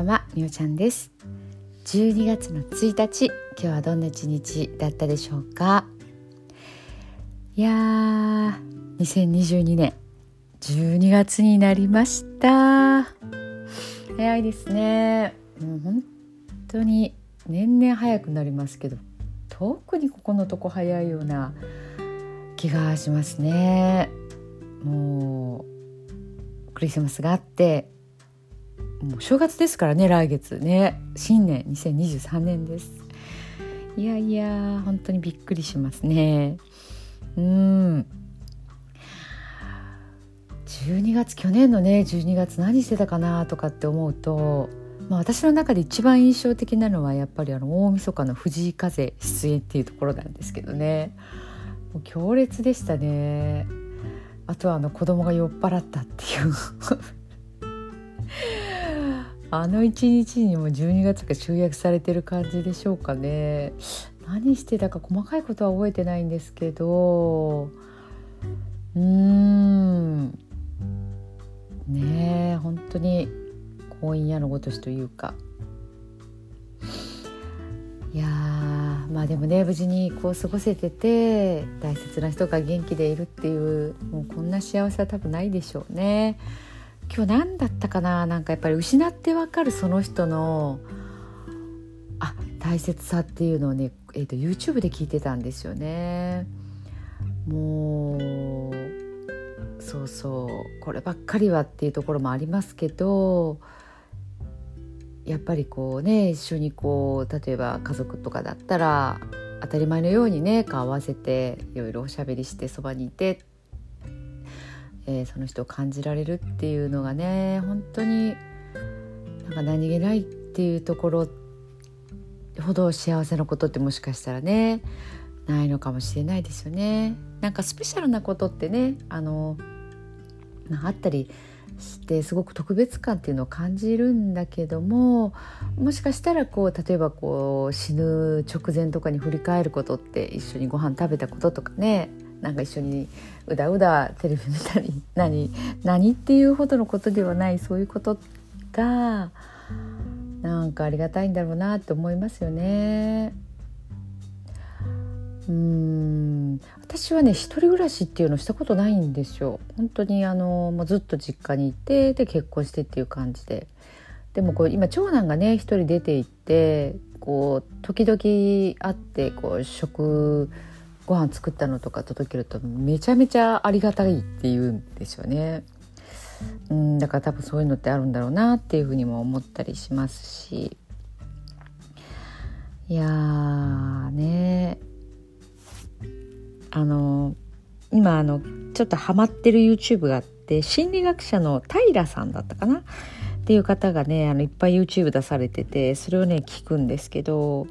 ばんは、みおちゃんです。12月の1日、今日はどんな一日だったでしょうか。いやー、2022年12月になりました。早いですね。もう本当に年々早くなりますけど、特にここのとこ早いような気がしますね。もうクリスマスがあって、もう正月ですからね、来月ね、新年2023年です。いやいや、本当にびっくりしますね。12月、去年のね12月何してたかなとかって思うと、私の中で一番印象的なのはやっぱり大晦日の藤井風出演っていうところなんですけどね、もう強烈でしたね。あとは子供が酔っ払ったっていう一日にも12月が集約されてる感じでしょうかね。何してたか細かいことは覚えてないんですけど、ねえ、本当に婚姻屋のごとしというか、いやー、でもね、無事に過ごせてて、大切な人が元気でいるっていう、もうこんな幸せは多分ないでしょうね。今日何だったかな、やっぱり失ってわかるその人の大切さっていうのをね、YouTube で聞いてたんですよね。もうそうそう、こればっかりはっていうところもありますけど、やっぱり一緒に例えば家族とかだったら当たり前のようにね、顔合わせていろいろおしゃべりして、そばにいて、その人を感じられるっていうのがね、本当に何気ないっていうところほど幸せなことって、もしかしたらねないのかもしれないですよね。スペシャルなことってね、あったりして、すごく特別感っていうのを感じるんだけども、もしかしたら例えば死ぬ直前とかに振り返ることって、一緒にご飯食べたこととかね、一緒にうだうだテレビ見たり何っていうほどのことではない、そういうことがありがたいんだろうなって思いますよね。私はね、一人暮らしっていうのをしたことないんですよ。本当にもうずっと実家にいて、で結婚してっていう感じで、でも今長男がね一人出て行って、時々会ってご飯作ったのとか届けると、めちゃめちゃありがたいっていうんですよね。だから多分そういうのってあるんだろうなっていうふうにも思ったりしますし、いやーね、今ちょっとハマってる YouTube があって、心理学者の平さんだったかなっていう方がね、いっぱい YouTube 出されてて、それをね聞くんですけど、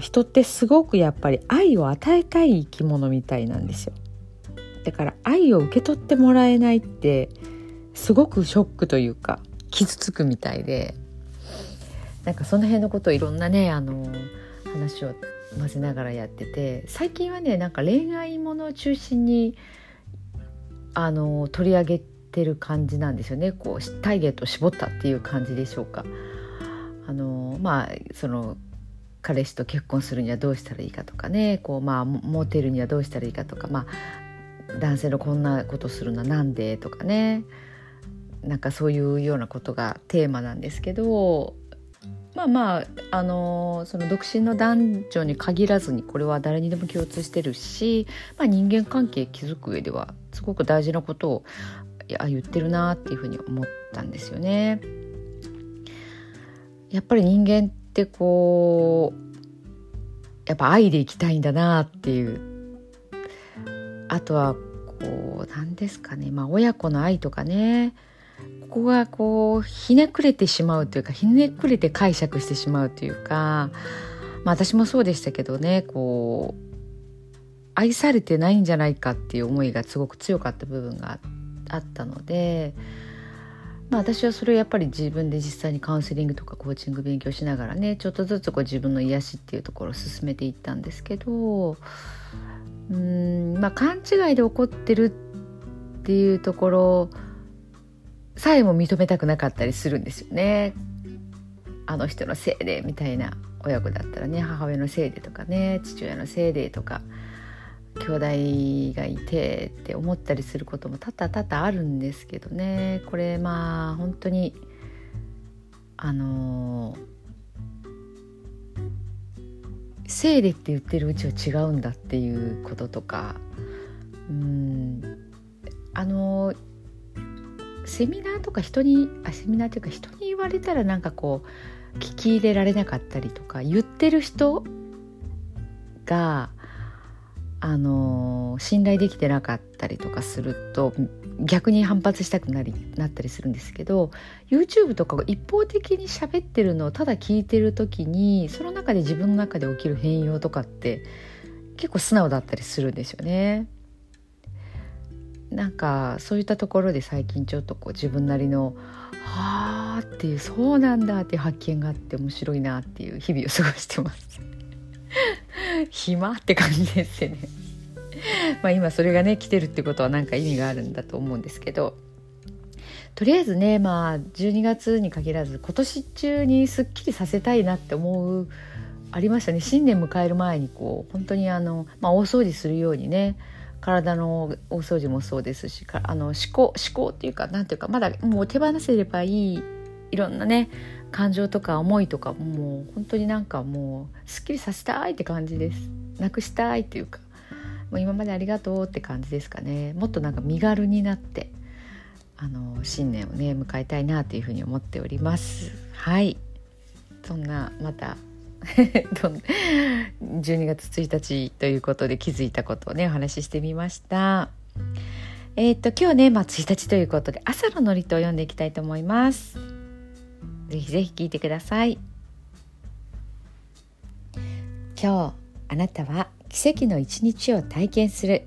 人ってすごくやっぱり愛を与えたい生き物みたいなんですよ。だから愛を受け取ってもらえないってすごくショックというか、傷つくみたいで、その辺のことをいろんなね話を混ぜながらやってて、最近はね恋愛ものを中心に取り上げてる感じなんですよね。ターゲットを絞ったっていう感じでしょうか。その彼氏と結婚するにはどうしたらいいかとかね、モテるにはどうしたらいいかとか、男性のこんなことするのはなんでとかね、そういうようなことがテーマなんですけど、その独身の男女に限らずに、これは誰にでも共通してるし、人間関係築く上ではすごく大事なことを言ってるなっていうふうに思ったんですよね。やっぱり人間ってやっぱ愛でいきたいんだなっていう、あとは何ですかね、親子の愛とかね、ここがひねくれてしまうというか、ひねくれて解釈してしまうというか、私もそうでしたけどね、愛されてないんじゃないかっていう思いがすごく強かった部分があったので、私はそれをやっぱり自分で実際にカウンセリングとかコーチング勉強しながらね、ちょっとずつ自分の癒しっていうところを進めていったんですけど、勘違いで起こってるっていうところさえも認めたくなかったりするんですよね。あの人のせいでみたいな、親子だったらね、母親のせいでとかね、父親のせいでとか、兄弟がいてって思ったりすることも多々あるんですけどね。これまあ本当にせいでって言ってるうちは違うんだっていうこととか、セミナーとか人に言われたらなんかこう聞き入れられなかったりとか、言ってる人が信頼できてなかったりとかすると、逆に反発したくなったりするんですけど、 YouTube とかが一方的に喋ってるのをただ聞いてる時に、その中で自分の中で起きる変容とかって結構素直だったりするんですよね。なんかそういったところで最近ちょっとこう自分なりのはーっていう、そうなんだっていう発見があって面白いなっていう日々を過ごしてます暇って感じですよねまあ今それがね来てるってことはなんか意味があるんだと思うんですけど、とりあえずね、まあ12月に限らず今年中にすっきりさせたいなって思うありましたね。新年迎える前にこう本当に大掃除するようにね、体の大掃除もそうですし、思考っていうか、なんていうか、まだもう手放せればいい、いろんなね感情とか思いとか、もう本当になんかもうすっきりさせたいって感じです。なくしたいっていうか、もう今までありがとうって感じですかね。もっとなんか身軽になって新年をね迎えたいなというふうに思っております。はい、そんなまた12月1日ということで気づいたことをねお話ししてみました。今日ね、1日ということで朝の祝詞を読んでいきたいと思います。ぜひぜひ聞いてください。今日あなたは奇跡の一日を体験する。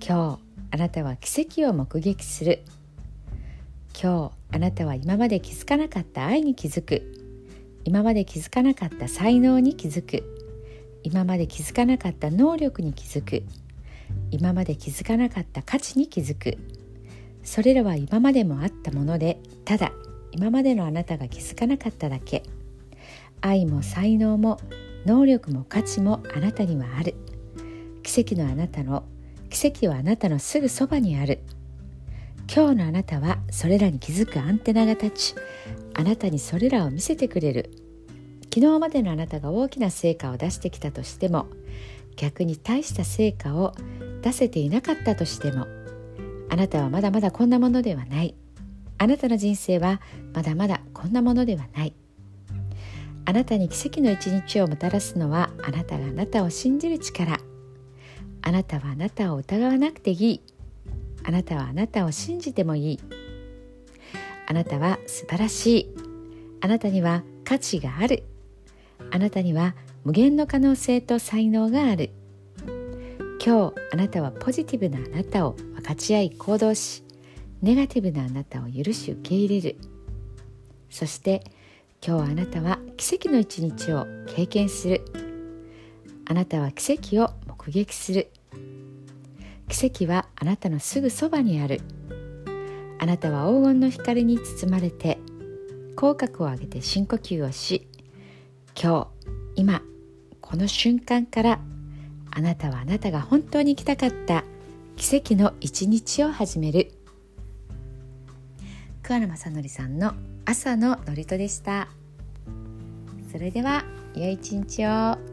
今日あなたは奇跡を目撃する。今日あなたは今まで気づかなかった愛に気づく。今まで気づかなかった才能に気づく。今まで気づかなかった能力に気づく。今まで気づかなかった価値に気づく。それらは今までもあったもので、ただ今までのあなたが気づかなかっただけ。愛も才能も能力も価値もあなたにはある。奇跡はあなたのすぐそばにある。今日のあなたはそれらに気づくアンテナが立ち、あなたにそれらを見せてくれる。昨日までのあなたが大きな成果を出してきたとしても、逆に大した成果を出せていなかったとしても、あなたはまだまだこんなものではない。あなたの人生はまだまだこんなものではない。あなたに奇跡の一日をもたらすのは、あなたがあなたを信じる力。あなたはあなたを疑わなくていい。あなたはあなたを信じてもいい。あなたは素晴らしい。あなたには価値がある。あなたには無限の可能性と才能がある。今日あなたはポジティブなあなたを分かち合い行動し、ネガティブなあなたを許し受け入れる。そして今日あなたは奇跡の一日を経験する。あなたは奇跡を目撃する。奇跡はあなたのすぐそばにある。あなたは黄金の光に包まれて、口角を上げて深呼吸をし、今日、今、この瞬間からあなたはあなたが本当に行きたかった奇跡の一日を始める。桑名正則さんの朝の祝詞でした。それでは良い一日を。